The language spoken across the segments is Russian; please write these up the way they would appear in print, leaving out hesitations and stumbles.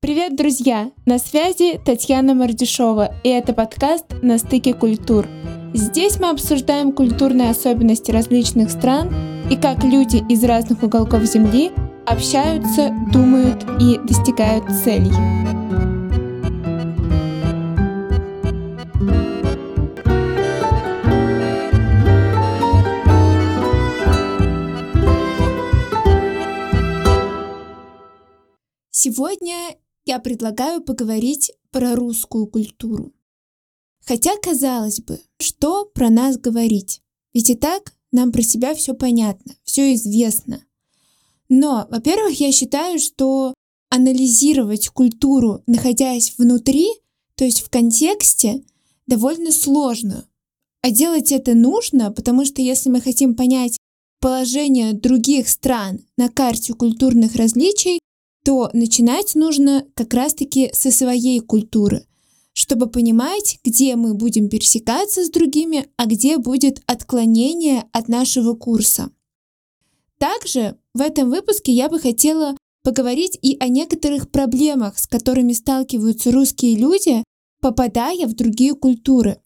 Привет, друзья! На связи Татьяна Мордюшова, и это подкаст «На стыке культур». Здесь мы обсуждаем культурные особенности различных стран и как люди из разных уголков Земли общаются, думают и достигают целей. Сегодня я предлагаю поговорить про русскую культуру. Хотя, казалось бы, что про нас говорить? Ведь и так нам про себя все понятно, все известно. Но, во-первых, я считаю, что анализировать культуру, находясь внутри, то есть в контексте, довольно сложно. А делать это нужно, потому что если мы хотим понять положение других стран на карте культурных различий, то начинать нужно как раз-таки со своей культуры, чтобы понимать, где мы будем пересекаться с другими, а где будет отклонение от нашего курса. Также в этом выпуске я бы хотела поговорить и о некоторых проблемах, с которыми сталкиваются русские люди, попадая в другие культуры.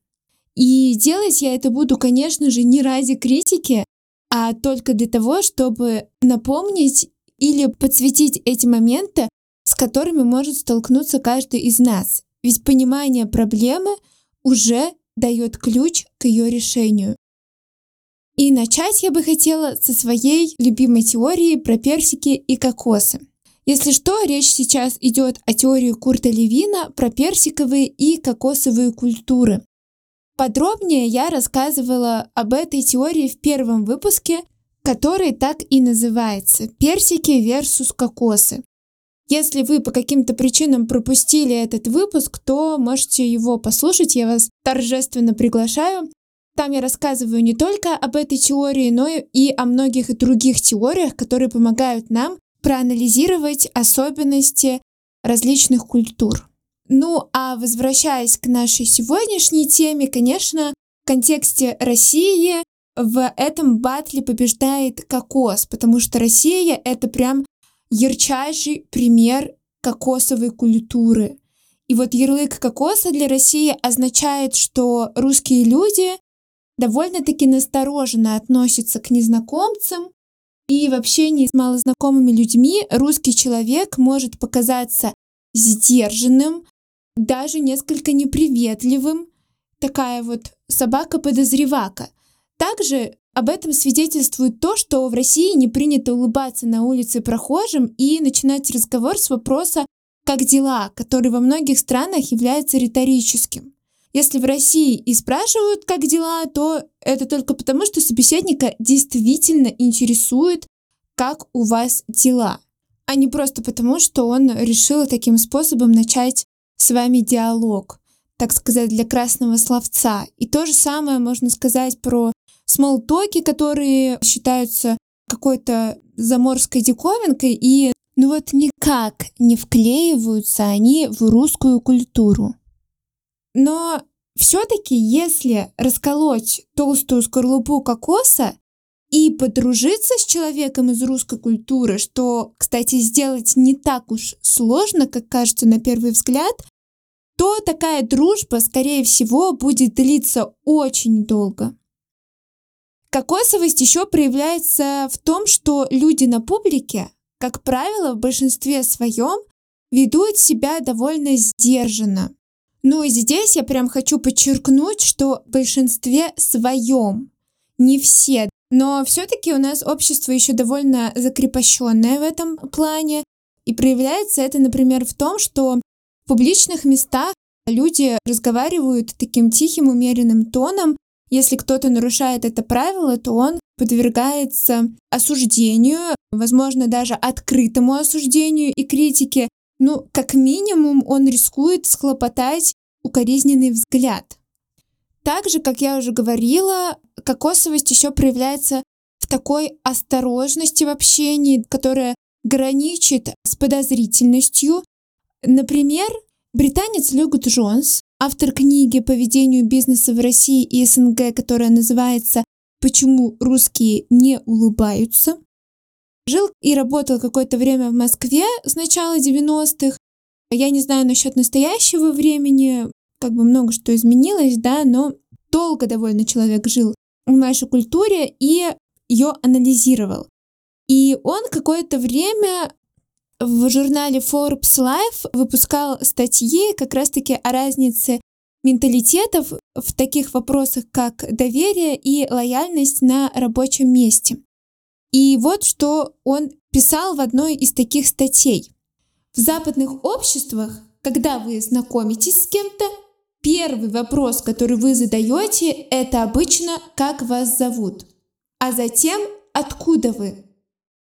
И делать я это буду, конечно же, не ради критики, а только для того, чтобы напомнить или подсветить эти моменты, с которыми может столкнуться каждый из нас. Ведь понимание проблемы уже дает ключ к ее решению. И начать я бы хотела со своей любимой теории про персики и кокосы. Если что, речь сейчас идет о теории Курта Левина про персиковые и кокосовые культуры. Подробнее я рассказывала об этой теории в первом выпуске, который так и называется «Персики versus кокосы». Если вы по каким-то причинам пропустили этот выпуск, то можете его послушать, я вас торжественно приглашаю. Там я рассказываю не только об этой теории, но и о многих других теориях, которые помогают нам проанализировать особенности различных культур. Ну а возвращаясь к нашей сегодняшней теме, конечно, в контексте России в этом баттле побеждает кокос, потому что Россия — это прям ярчайший пример кокосовой культуры. И вот ярлык кокоса для России означает, что русские люди довольно-таки настороженно относятся к незнакомцам, и в общении с малознакомыми людьми русский человек может показаться сдержанным, даже несколько неприветливым. Такая вот собака-подозревака. Также об этом свидетельствует то, что в России не принято улыбаться на улице прохожим и начинать разговор с вопроса «как дела?», который во многих странах является риторическим. Если в России и спрашивают «как дела?», то это только потому, что собеседника действительно интересует «как у вас дела?», а не просто потому, что он решил таким способом начать с вами диалог, так сказать, для красного словца. И то же самое можно сказать про смоллтоки, которые считаются какой-то заморской диковинкой, и вот никак не вклеиваются они в русскую культуру. Но все-таки, если расколоть толстую скорлупу кокоса и подружиться с человеком из русской культуры, что, кстати, сделать не так уж сложно, как кажется на первый взгляд, то такая дружба, скорее всего, будет длиться очень долго. Кокосовость еще проявляется в том, что люди на публике, как правило, в большинстве своем ведут себя довольно сдержанно. Ну и здесь я прям хочу подчеркнуть, что в большинстве своем, не все, но все-таки у нас общество еще довольно закрепощенное в этом плане, и проявляется это, например, в том, что в публичных местах люди разговаривают таким тихим, умеренным тоном. Если кто-то нарушает это правило, то он подвергается осуждению, возможно, даже открытому осуждению и критике. Ну, как минимум, он рискует схлопотать укоризненный взгляд. Также, как я уже говорила, кокосовость еще проявляется в такой осторожности в общении, которая граничит с подозрительностью. Например, британец Люк Джонс, автор книги по ведению бизнеса в России и СНГ, которая называется «Почему русские не улыбаются», жил и работал какое-то время в Москве с начала 90-х. Я не знаю насчет настоящего времени, как бы много что изменилось, да, но долго довольно человек жил в нашей культуре и ее анализировал. И он какое-то время в журнале Forbes Life выпускал статьи как раз-таки о разнице менталитетов в таких вопросах, как доверие и лояльность на рабочем месте. И вот что он писал в одной из таких статей. В западных обществах, когда вы знакомитесь с кем-то, первый вопрос, который вы задаете, это обычно «как вас зовут?», а затем «откуда вы?».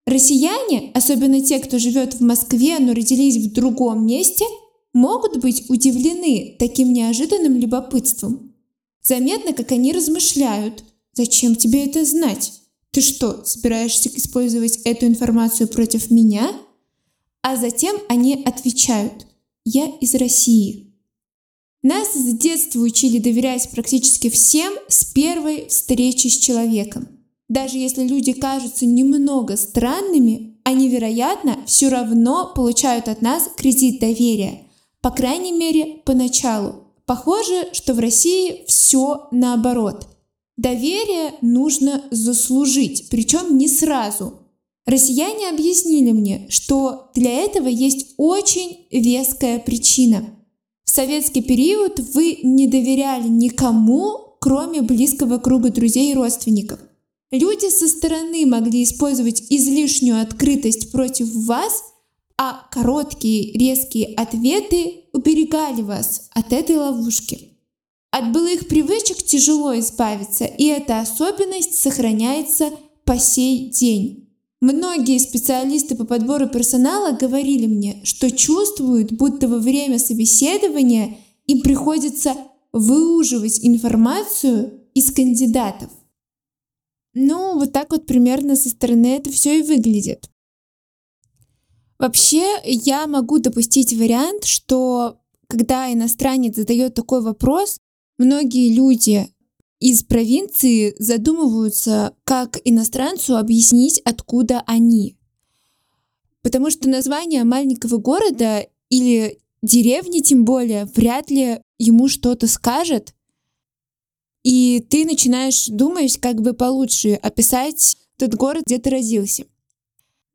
Россияне, особенно те, кто живет в Москве, но родились в другом месте, могут быть удивлены таким неожиданным любопытством. Заметно, как они размышляют. «Зачем тебе это знать? Ты что, собираешься использовать эту информацию против меня?» А затем они отвечают: «Я из России». Нас с детства учили доверять практически всем с первой встречи с человеком. Даже если люди кажутся немного странными, они, вероятно, все равно получают от нас кредит доверия. По крайней мере, поначалу. Похоже, что в России все наоборот. Доверие нужно заслужить, причем не сразу. Россияне объяснили мне, что для этого есть очень веская причина. В советский период вы не доверяли никому, кроме близкого круга друзей и родственников. Люди со стороны могли использовать излишнюю открытость против вас, а короткие резкие ответы уберегали вас от этой ловушки. От былых привычек тяжело избавиться, и эта особенность сохраняется по сей день. Многие специалисты по подбору персонала говорили мне, что чувствуют, будто во время собеседования им приходится выуживать информацию из кандидатов. Ну, вот так вот примерно со стороны это все и выглядит. Вообще, я могу допустить вариант, что когда иностранец задает такой вопрос, многие люди из провинции задумываются, как иностранцу объяснить, откуда они. Потому что название маленького города или деревни, тем более, вряд ли ему что-то скажет. И ты начинаешь думать, как бы получше описать тот город, где ты родился.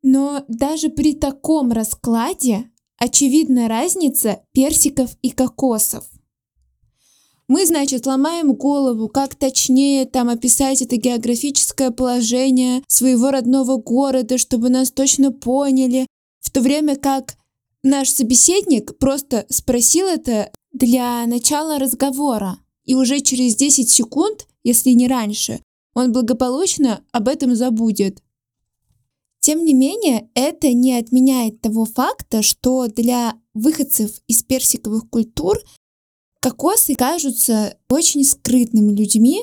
Но даже при таком раскладе очевидна разница персиков и кокосов. Мы, значит, ломаем голову, как точнее там описать это географическое положение своего родного города, чтобы нас точно поняли, в то время как наш собеседник просто спросил это для начала разговора. И уже через 10 секунд, если не раньше, он благополучно об этом забудет. Тем не менее, это не отменяет того факта, что для выходцев из персиковых культур кокосы кажутся очень скрытными людьми,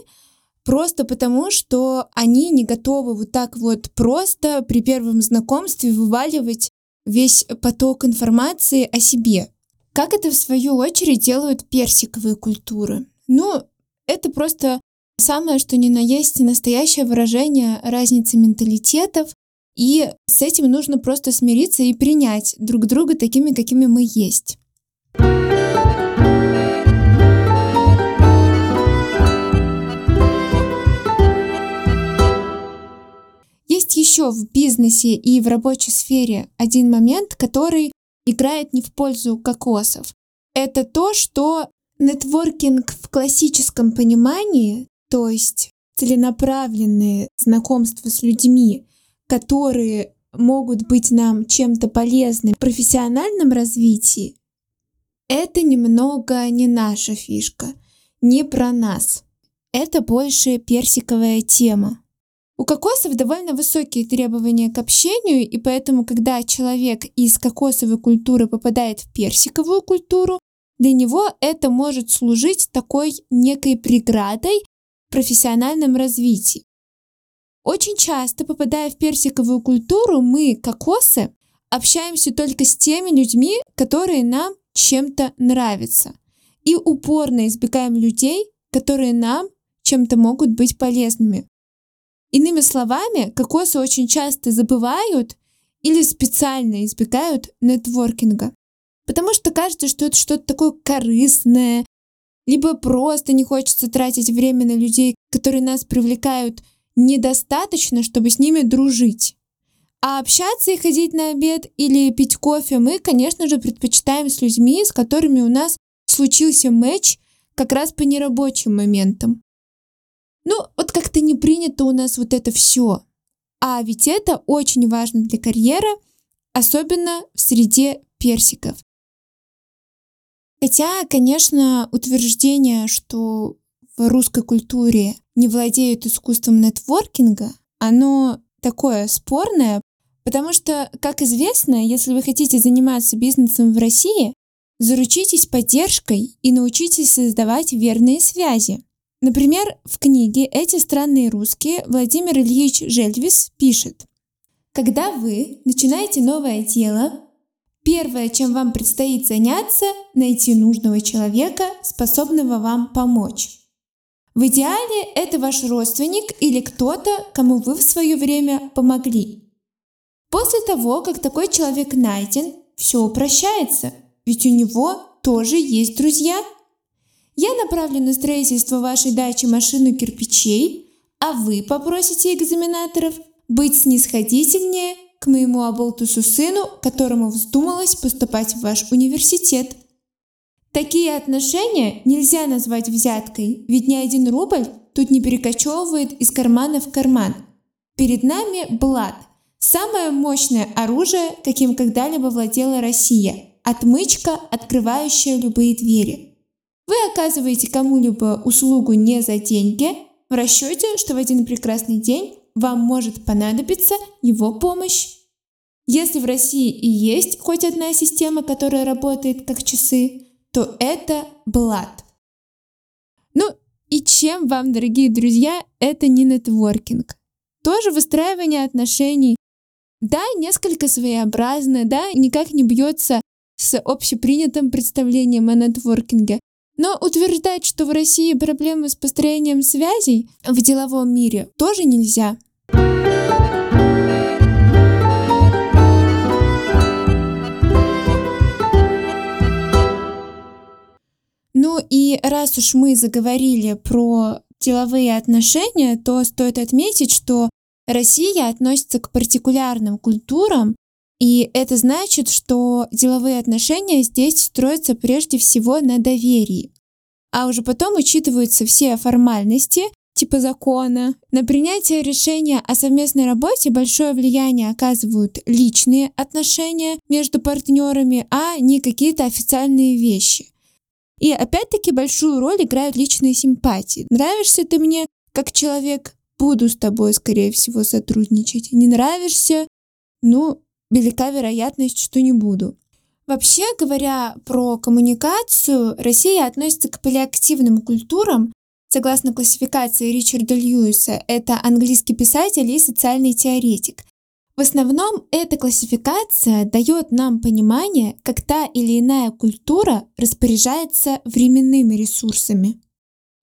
просто потому, что они не готовы вот так вот просто при первом знакомстве вываливать весь поток информации о себе. Как это, в свою очередь, делают персиковые культуры? Ну, это просто самое, что ни на есть настоящее выражение разницы менталитетов, и с этим нужно просто смириться и принять друг друга такими, какими мы есть. Есть еще в бизнесе и в рабочей сфере один момент, который играет не в пользу кокосов. Это то, что нетворкинг в классическом понимании, то есть целенаправленные знакомства с людьми, которые могут быть нам чем-то полезны в профессиональном развитии, это немного не наша фишка, не про нас. Это больше персиковая тема. У кокосов довольно высокие требования к общению, и поэтому, когда человек из кокосовой культуры попадает в персиковую культуру, для него это может служить такой некой преградой в профессиональном развитии. Очень часто, попадая в персиковую культуру, мы, кокосы, общаемся только с теми людьми, которые нам чем-то нравятся, и упорно избегаем людей, которые нам чем-то могут быть полезными. Иными словами, кокосы очень часто забывают или специально избегают нетворкинга, потому что кажется, что это что-то такое корыстное, либо просто не хочется тратить время на людей, которые нас привлекают недостаточно, чтобы с ними дружить. А общаться и ходить на обед или пить кофе мы, конечно же, предпочитаем с людьми, с которыми у нас случился матч как раз по нерабочим моментам. Ну, вот как-то не принято у нас вот это все. А ведь это очень важно для карьеры, особенно в среде персиков. Хотя, конечно, утверждение, что в русской культуре не владеют искусством нетворкинга, оно такое спорное, потому что, как известно, если вы хотите заниматься бизнесом в России, заручитесь поддержкой и научитесь создавать верные связи. Например, в книге «Эти странные русские» Владимир Ильич Жельвис пишет: «Когда вы начинаете новое дело, первое, чем вам предстоит заняться – найти нужного человека, способного вам помочь. В идеале это ваш родственник или кто-то, кому вы в свое время помогли. После того, как такой человек найден, все упрощается, ведь у него тоже есть друзья. Я направлю на строительство вашей дачи машину кирпичей, а вы попросите экзаменаторов быть снисходительнее к моему оболтусу сыну, которому вздумалось поступать в ваш университет». Такие отношения нельзя назвать взяткой, ведь ни один рубль тут не перекочевывает из кармана в карман. Перед нами блат, самое мощное оружие, каким когда-либо владела Россия, отмычка, открывающая любые двери. Вы оказываете кому-либо услугу не за деньги, в расчете, что в один прекрасный день вам может понадобиться его помощь. Если в России и есть хоть одна система, которая работает как часы, то это блат. Ну и чем вам, дорогие друзья, это не нетворкинг? Тоже выстраивание отношений. Да, несколько своеобразное, да, никак не бьется с общепринятым представлением о нетворкинге. Но утверждать, что в России проблемы с построением связей в деловом мире тоже нельзя. Ну и раз уж мы заговорили про деловые отношения, то стоит отметить, что Россия относится к партикулярным культурам, и это значит, что деловые отношения здесь строятся прежде всего на доверии, а уже потом учитываются все формальности, типа закона. На принятие решения о совместной работе большое влияние оказывают личные отношения между партнерами, а не какие-то официальные вещи. И опять-таки большую роль играют личные симпатии. Нравишься ты мне как человек, буду с тобой, скорее всего, сотрудничать. Не нравишься, ну, велика вероятность, что не буду. Вообще, говоря про коммуникацию, Россия относится к полиактивным культурам. Согласно классификации Ричарда Льюиса, это английский писатель и социальный теоретик. В основном эта классификация дает нам понимание, как та или иная культура распоряжается временными ресурсами.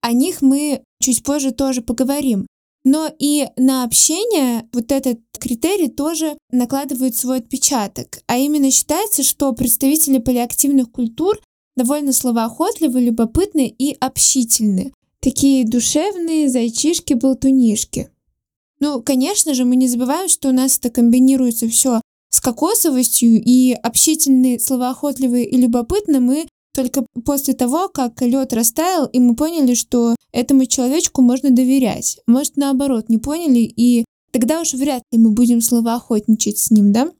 О них мы чуть позже тоже поговорим. Но и на общение вот этот критерий тоже накладывает свой отпечаток. А именно считается, что представители полиактивных культур довольно словоохотливы, любопытны и общительны. Такие душевные зайчишки-болтунишки. Ну, конечно же, мы не забываем, что у нас это комбинируется все с кокосовостью, и общительные, словоохотливые и любопытные мы только после того, как лед растаял, и мы поняли, что этому человечку можно доверять. Может, наоборот, не поняли, и тогда уж вряд ли мы будем словоохотничать с ним, да?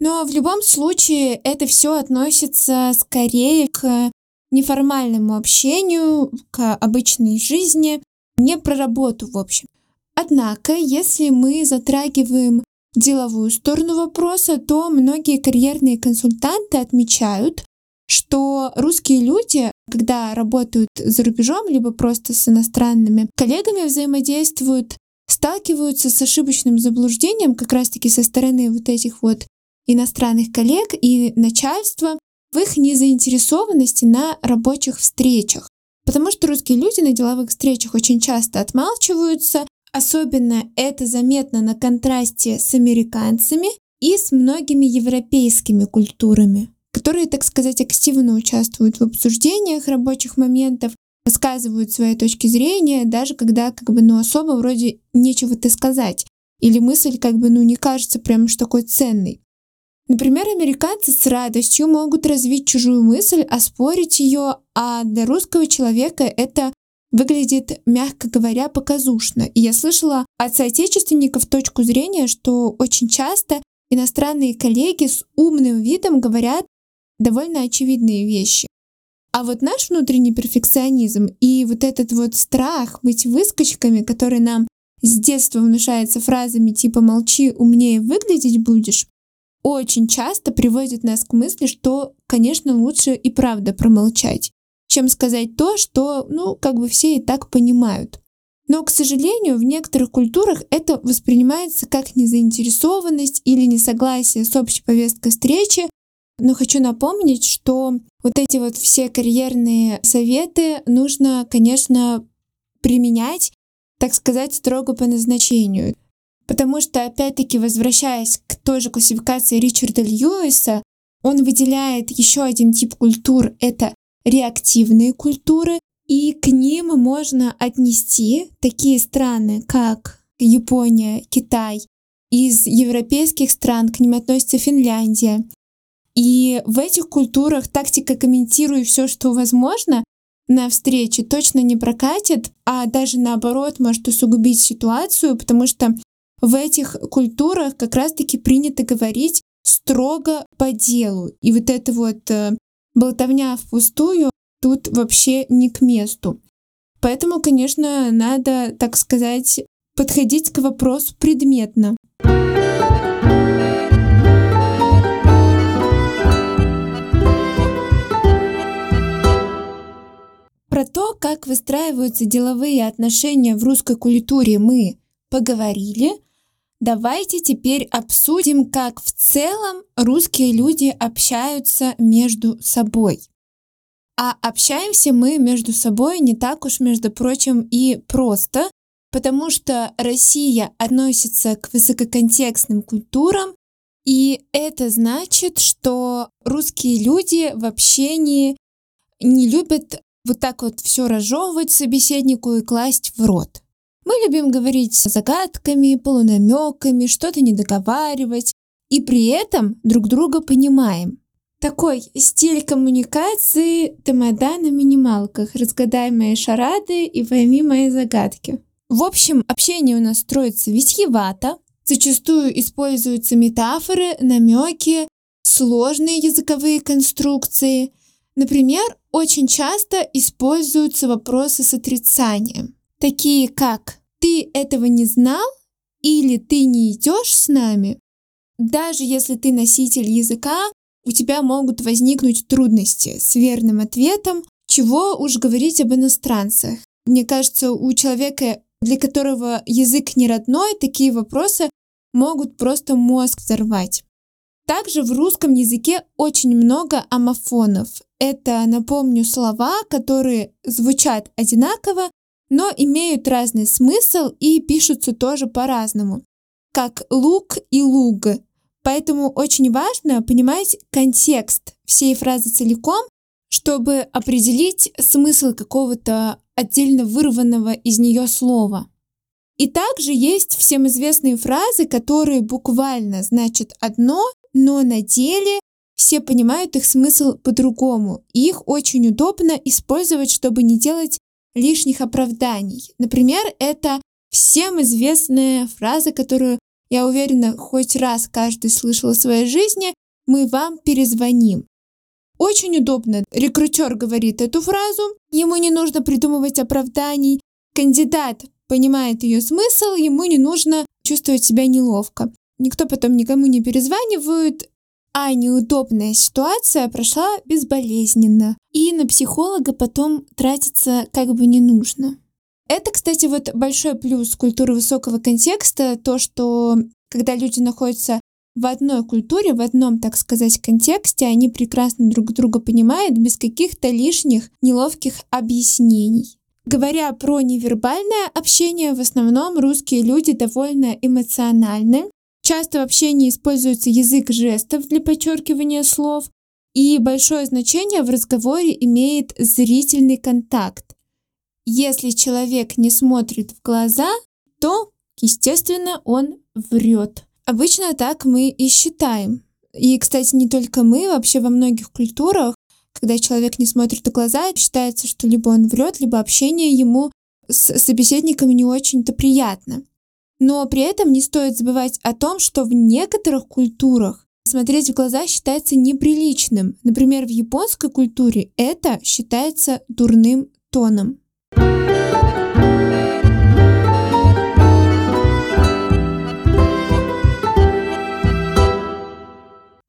Но в любом случае это все относится скорее к неформальному общению, к обычной жизни, не про работу, в общем. Однако, если мы затрагиваем деловую сторону вопроса, то многие карьерные консультанты отмечают, что русские люди, когда работают за рубежом, либо просто с иностранными коллегами взаимодействуют, сталкиваются с ошибочным заблуждением как раз-таки со стороны вот этих вот иностранных коллег и начальства в их незаинтересованности на рабочих встречах. Потому что русские люди на деловых встречах очень часто отмалчиваются. Особенно это заметно на контрасте с американцами и с многими европейскими культурами, которые, так сказать, активно участвуют в обсуждениях рабочих моментов, высказывают свои точки зрения, даже когда особо вроде нечего-то сказать, или мысль не кажется прям уж такой ценной. Например, американцы с радостью могут развить чужую мысль, оспорить ее, а для русского человека это выглядит, мягко говоря, показушно. И я слышала от соотечественников точку зрения, что очень часто иностранные коллеги с умным видом говорят довольно очевидные вещи. А вот наш внутренний перфекционизм и этот страх быть выскочками, который нам с детства внушается фразами типа «молчи, умнее выглядеть будешь», очень часто приводит нас к мысли, что, конечно, лучше и правда промолчать, чем сказать то, что, все и так понимают. Но, к сожалению, в некоторых культурах это воспринимается как незаинтересованность или несогласие с общей повесткой встречи. Но хочу напомнить, что эти все карьерные советы нужно, конечно, применять, так сказать, строго по назначению. Потому что, опять-таки, возвращаясь к той же классификации Ричарда Льюиса, он выделяет еще один тип культур — это реактивные культуры, и к ним можно отнести такие страны, как Япония, Китай. Из европейских стран к ним относится Финляндия. И в этих культурах тактика «комментируй все, что возможно» на встрече точно не прокатит, а даже наоборот может усугубить ситуацию, потому что в этих культурах как раз-таки принято говорить строго по делу. И болтовня впустую тут вообще не к месту. Поэтому, конечно, надо, так сказать, подходить к вопросу предметно. Про то, как выстраиваются деловые отношения в русской культуре, мы поговорили. Давайте теперь обсудим, как в целом русские люди общаются между собой. А общаемся мы между собой не так уж, между прочим, и просто, потому что Россия относится к высококонтекстным культурам, и это значит, что русские люди в общении не любят все разжевывать собеседнику и класть в рот. Мы любим говорить загадками, полунамеками, что-то недоговаривать, и при этом друг друга понимаем. Такой стиль коммуникации тамада на минималках. Разгадай мои шарады и пойми мои загадки. В общем, общение у нас строится витьевато, зачастую используются метафоры, намеки, сложные языковые конструкции. Например, очень часто используются вопросы с отрицанием. Такие как «ты этого не знал» или «ты не идешь с нами». Даже если ты носитель языка, у тебя могут возникнуть трудности с верным ответом, чего уж говорить об иностранцах. Мне кажется, у человека, для которого язык не родной, такие вопросы могут просто мозг взорвать. Также в русском языке очень много амофонов. Это, напомню, слова, которые звучат одинаково, но имеют разный смысл и пишутся тоже по-разному, как лук и луг. Поэтому очень важно понимать контекст всей фразы целиком, чтобы определить смысл какого-то отдельно вырванного из нее слова. И также есть всем известные фразы, которые буквально значат одно, но на деле все понимают их смысл по-другому. И их очень удобно использовать, чтобы не делать лишних оправданий. Например, это всем известная фраза, которую, я уверена, хоть раз каждый слышал в своей жизни: «Мы вам перезвоним». Очень удобно. Рекрутер говорит эту фразу, ему не нужно придумывать оправданий. Кандидат понимает ее смысл, ему не нужно чувствовать себя неловко. Никто потом никому не перезванивает, а неудобная ситуация прошла безболезненно, и на психолога потом тратиться не нужно. Это, кстати, большой плюс культуры высокого контекста, то, что когда люди находятся в одной культуре, в одном, так сказать, контексте, они прекрасно друг друга понимают без каких-то лишних неловких объяснений. Говоря про невербальное общение, в основном русские люди довольно эмоциональны. Часто в общении используется язык жестов для подчеркивания слов, И большое значение в разговоре имеет зрительный контакт. Если человек не смотрит в глаза, то, естественно, он врет. Обычно так мы и считаем. И, кстати, не только мы, вообще во многих культурах, когда человек не смотрит в глаза, считается, что либо он врет, либо общение ему с собеседниками не очень-то приятно. Но при этом не стоит забывать о том, что в некоторых культурах смотреть в глаза считается неприличным. Например, в японской культуре это считается дурным тоном.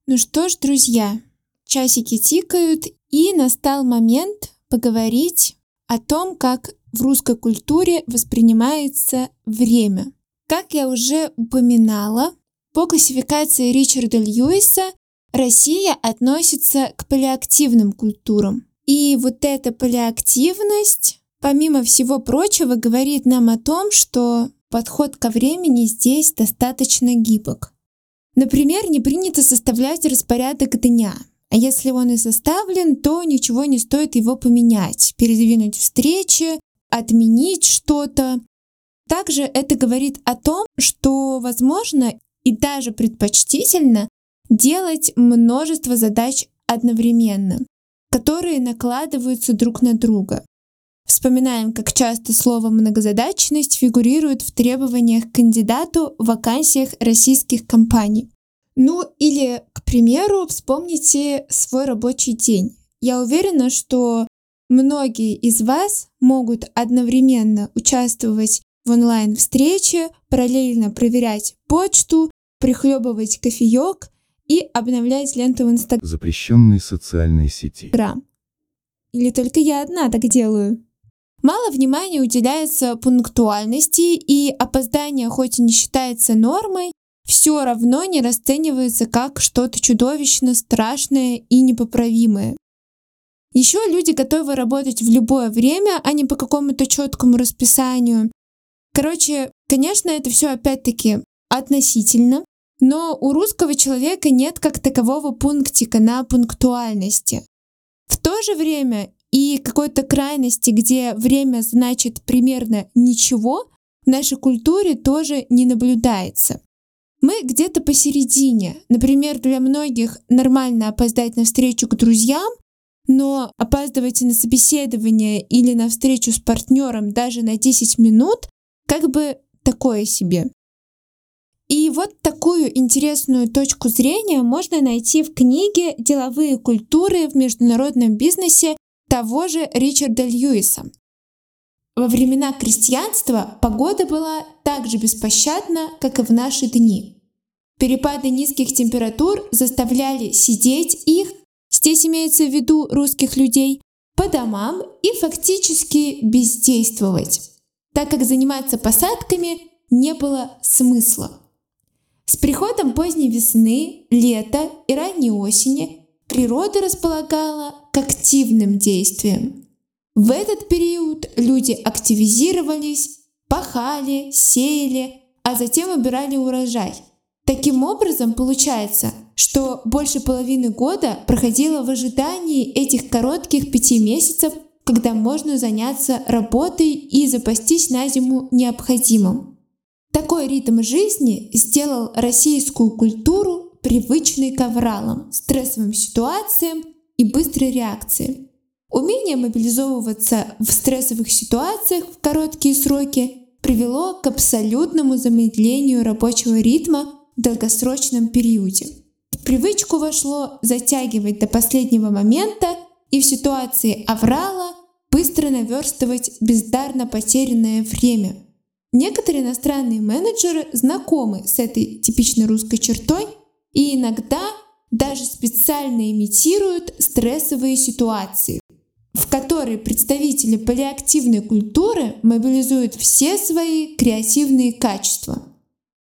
Ну что ж, друзья, часики тикают, и настал момент поговорить о том, как в русской культуре воспринимается время. Как я уже упоминала, по классификации Ричарда Льюиса Россия относится к палеоактивным культурам. И вот эта палеоактивность, помимо всего прочего, говорит нам о том, что подход ко времени здесь достаточно гибок. Например, не принято составлять распорядок дня. А если он и составлен, то ничего не стоит его поменять, передвинуть встречи, отменить что-то. Также это говорит о том, что возможно и даже предпочтительно делать множество задач одновременно, которые накладываются друг на друга. Вспоминаем, как часто слово «многозадачность» фигурирует в требованиях к кандидату в вакансиях российских компаний. Ну или, к примеру, вспомните свой рабочий день. Я уверена, что многие из вас могут одновременно участвовать в онлайн-встрече, параллельно проверять почту, прихлебывать кофеек и обновлять ленту в Инстаграм. Запрещенные социальные сети. Или только я одна так делаю? Мало внимания уделяется пунктуальности, и опоздание, хоть и не считается нормой, все равно не расценивается как что-то чудовищно страшное и непоправимое. Еще люди готовы работать в любое время, а не по какому-то четкому расписанию. Короче, конечно, это все опять-таки относительно, но у русского человека нет как такового пунктика на пунктуальности. В то же время и какой-то крайности, где время значит примерно ничего, в нашей культуре тоже не наблюдается. Мы где-то посередине. Например, для многих нормально опоздать на встречу к друзьям, но опаздывать на собеседование или на встречу с партнером даже на 10 минут как бы такое себе. И вот такую интересную точку зрения можно найти в книге «Деловые культуры в международном бизнесе» того же Ричарда Льюиса. Во времена крестьянства погода была так же беспощадна, как и в наши дни. Перепады низких температур заставляли сидеть их, здесь имеется в виду русских людей, по домам и фактически бездействовать, так как заниматься посадками не было смысла. С приходом поздней весны, лета и ранней осени природа располагала к активным действиям. В этот период люди активизировались, пахали, сеяли, а затем убирали урожай. Таким образом, получается, что больше половины года проходило в ожидании этих коротких 5 месяцев, когда можно заняться работой и запастись на зиму необходимым. Такой ритм жизни сделал российскую культуру привычной к авралам, стрессовым ситуациям и быстрой реакции. Умение мобилизовываться в стрессовых ситуациях в короткие сроки привело к абсолютному замедлению рабочего ритма в долгосрочном периоде. В привычку вошло затягивать до последнего момента и в ситуации аврала быстро наверстывать бездарно потерянное время. Некоторые иностранные менеджеры знакомы с этой типично русской чертой и иногда даже специально имитируют стрессовые ситуации, в которые представители палеоактивной культуры мобилизуют все свои креативные качества.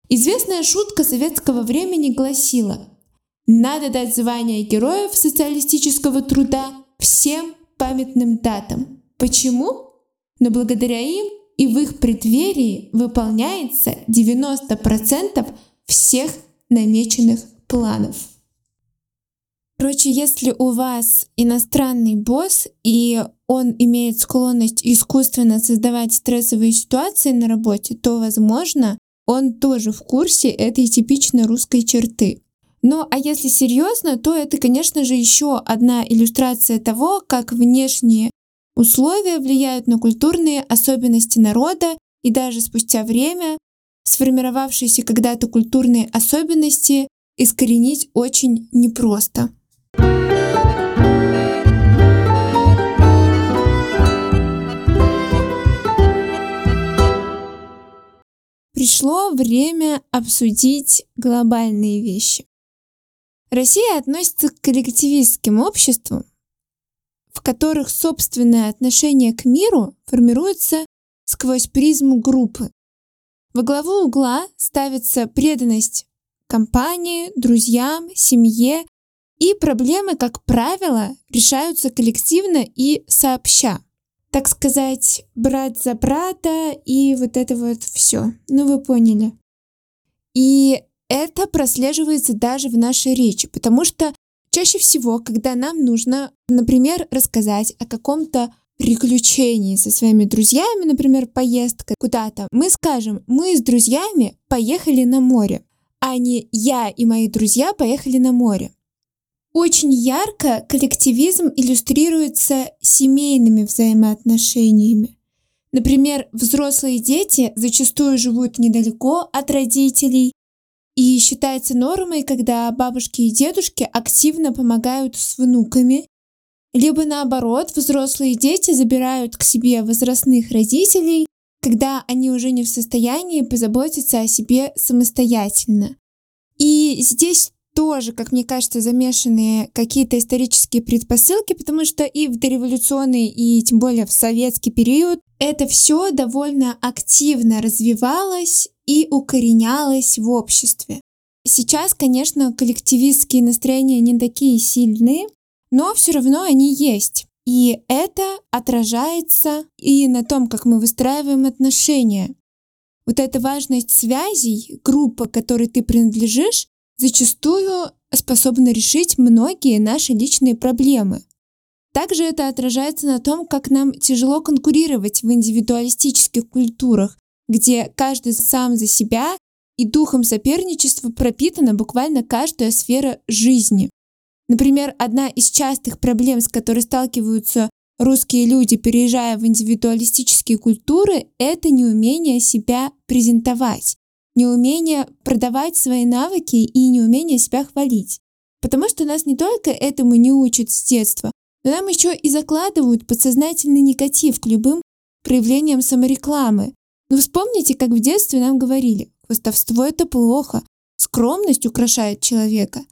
Известная шутка советского времени гласила: «Надо дать звание героев социалистического труда всем памятным датам». Почему? Но благодаря им и в их преддверии выполняется 90% всех намеченных планов. Короче, если у вас иностранный босс, и он имеет склонность искусственно создавать стрессовые ситуации на работе, то, возможно, он тоже в курсе этой типичной русской черты. Ну, а если серьезно, то это, конечно же, еще одна иллюстрация того, как внешние условия влияют на культурные особенности народа, и даже спустя время сформировавшиеся когда-то культурные особенности искоренить очень непросто. Пришло время обсудить глобальные вещи. Россия относится к коллективистским обществам, в которых собственное отношение к миру формируется сквозь призму группы. Во главу угла ставится преданность компании, друзьям, семье, и проблемы, как правило, решаются коллективно и сообща. Так сказать, брат за брата и вот это вот все. Ну, вы поняли. И это прослеживается даже в нашей речи, потому что чаще всего, когда нам нужно, например, рассказать о каком-то приключении со своими друзьями, например, поездка куда-то, мы скажем: мы с друзьями поехали на море, а не я и мои друзья поехали на море. Очень ярко коллективизм иллюстрируется семейными взаимоотношениями. Например, взрослые дети зачастую живут недалеко от родителей, и считается нормой, когда бабушки и дедушки активно помогают с внуками, либо наоборот, взрослые дети забирают к себе возрастных родителей, когда они уже не в состоянии позаботиться о себе самостоятельно. И здесь тоже, как мне кажется, замешаны какие-то исторические предпосылки, потому что и в дореволюционный, и тем более в советский период это все довольно активно развивалось и укоренялось в обществе. Сейчас, конечно, коллективистские настроения не такие сильные, но все равно они есть. И это отражается и на том, как мы выстраиваем отношения. Вот эта важность связей, группа, которой ты принадлежишь, зачастую способна решить многие наши личные проблемы. Также это отражается на том, как нам тяжело конкурировать в индивидуалистических культурах, где каждый сам за себя, и духом соперничества пропитана буквально каждая сфера жизни. Например, одна из частых проблем, с которой сталкиваются русские люди, переезжая в индивидуалистические культуры, это неумение себя презентовать, неумение продавать свои навыки и неумение себя хвалить. Потому что нас не только этому не учат с детства, но нам еще и закладывают подсознательный негатив к любым проявлениям саморекламы. Но вспомните, как в детстве нам говорили: хвастовство — это плохо, скромность украшает человека.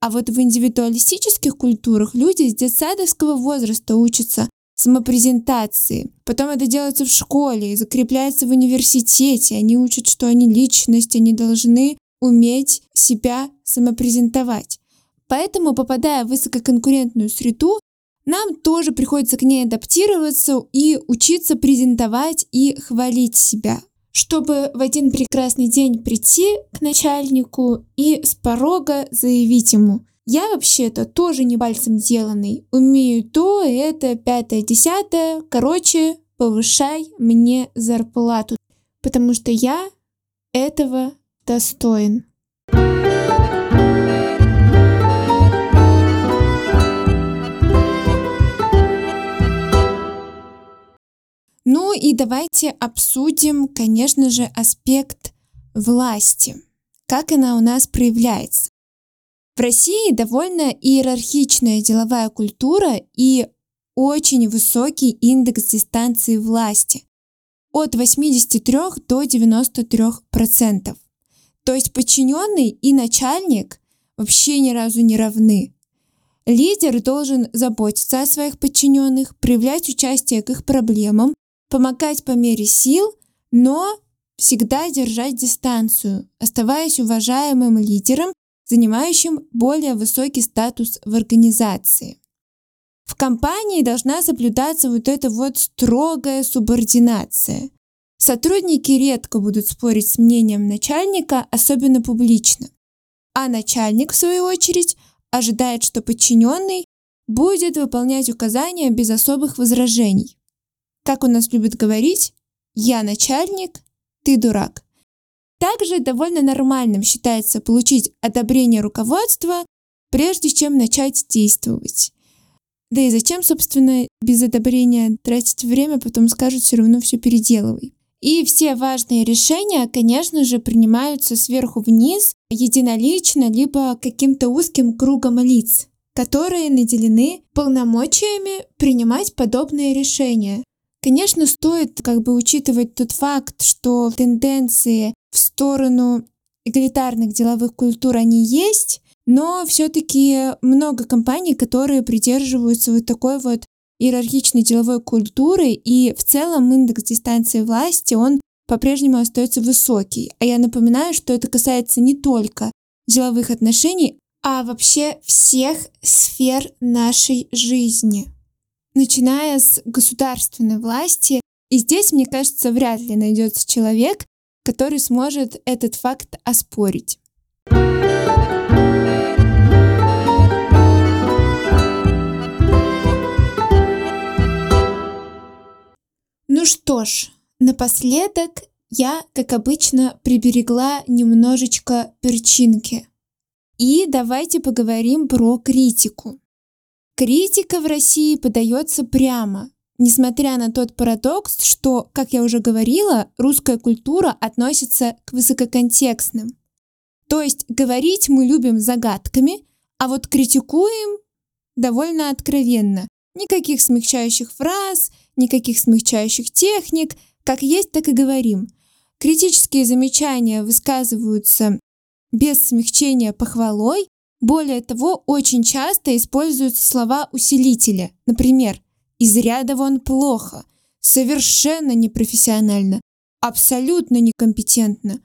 А вот в индивидуалистических культурах люди с детсадовского возраста учатся самопрезентации. Потом это делается в школе и закрепляется в университете. Они учат, что они личность, они должны уметь себя самопрезентовать. Поэтому, попадая в высококонкурентную среду, нам тоже приходится к ней адаптироваться и учиться презентовать и хвалить себя, чтобы в один прекрасный день прийти к начальнику и с порога заявить ему: я вообще-то тоже не пальцем деланный, умею то, это, пятое, десятое, короче, повышай мне зарплату, потому что я этого достоин. Ну и давайте обсудим, конечно же, аспект власти, как она у нас проявляется. В России довольно иерархичная деловая культура и очень высокий индекс дистанции власти от 83 до 93%. То есть подчиненный и начальник вообще ни разу не равны. Лидер должен заботиться о своих подчиненных, проявлять участие к их проблемам, помогать по мере сил, но всегда держать дистанцию, оставаясь уважаемым лидером, занимающим более высокий статус в организации. В компании должна соблюдаться вот эта вот строгая субординация. Сотрудники редко будут спорить с мнением начальника, особенно публично. А начальник, в свою очередь, ожидает, что подчиненный будет выполнять указания без особых возражений. Как у нас любят говорить, «я начальник, ты дурак». Также довольно нормальным считается получить одобрение руководства, прежде чем начать действовать. Да и зачем, собственно, без одобрения тратить время, потом скажут, все равно все переделывай. И все важные решения, конечно же, принимаются сверху вниз, единолично, либо каким-то узким кругом лиц, которые наделены полномочиями принимать подобные решения. Конечно, стоит учитывать тот факт, что тенденции в сторону эгалитарных деловых культур они есть, но все-таки много компаний, которые придерживаются вот такой вот иерархичной деловой культуры, и в целом индекс дистанции власти, он по-прежнему остается высокий. А я напоминаю, что это касается не только деловых отношений, а вообще всех сфер нашей жизни, начиная с государственной власти. И здесь, мне кажется, вряд ли найдется человек, который сможет этот факт оспорить. Ну что ж, напоследок я, как обычно, приберегла немножечко перчинки. И давайте поговорим про критику. Критика в России подается прямо, несмотря на тот парадокс, что, как я уже говорила, русская культура относится к высококонтекстным. То есть говорить мы любим загадками, а вот критикуем довольно откровенно. Никаких смягчающих фраз, никаких смягчающих техник, как есть, так и говорим. Критические замечания высказываются без смягчения похвалой. Более того, очень часто используются слова-усилители. Например, из ряда вон плохо, совершенно непрофессионально, абсолютно некомпетентно.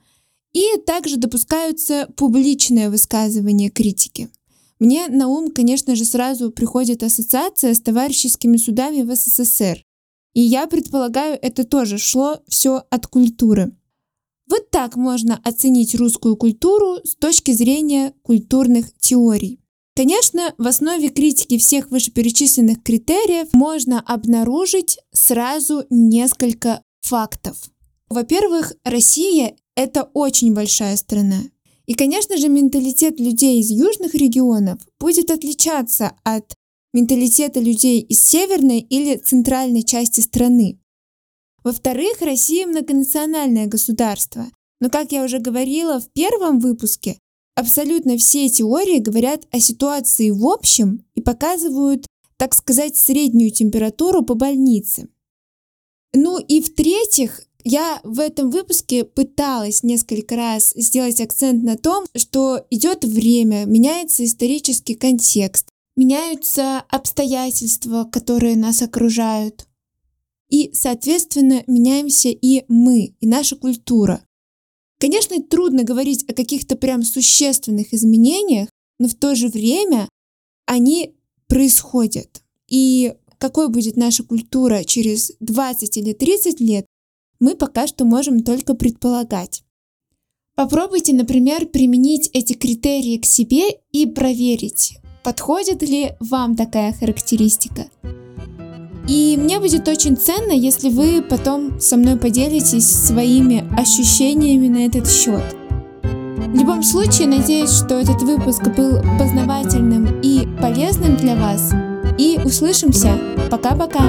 И также допускаются публичные высказывания критики. Мне на ум, конечно же, сразу приходит ассоциация с товарищескими судами в СССР. И я предполагаю, это тоже шло все от культуры. Вот так можно оценить русскую культуру с точки зрения культурных теорий. Конечно, в основе критики всех вышеперечисленных критериев можно обнаружить сразу несколько фактов. Во-первых, Россия — это очень большая страна. И, конечно же, менталитет людей из южных регионов будет отличаться от менталитета людей из северной или центральной части страны. Во-вторых, Россия многонациональное государство. Но, как я уже говорила в первом выпуске, абсолютно все теории говорят о ситуации в общем и показывают, так сказать, среднюю температуру по больнице. Ну и в-третьих, я в этом выпуске пыталась несколько раз сделать акцент на том, что идет время, меняется исторический контекст, меняются обстоятельства, которые нас окружают. И, соответственно, меняемся и мы, и наша культура. Конечно, трудно говорить о каких-то прям существенных изменениях, но в то же время они происходят. И какой будет наша культура через 20 или 30 лет, мы пока что можем только предполагать. Попробуйте, например, применить эти критерии к себе и проверить, подходит ли вам такая характеристика. И мне будет очень ценно, если вы потом со мной поделитесь своими ощущениями на этот счет. В любом случае, надеюсь, что этот выпуск был познавательным и полезным для вас. И услышимся. Пока-пока!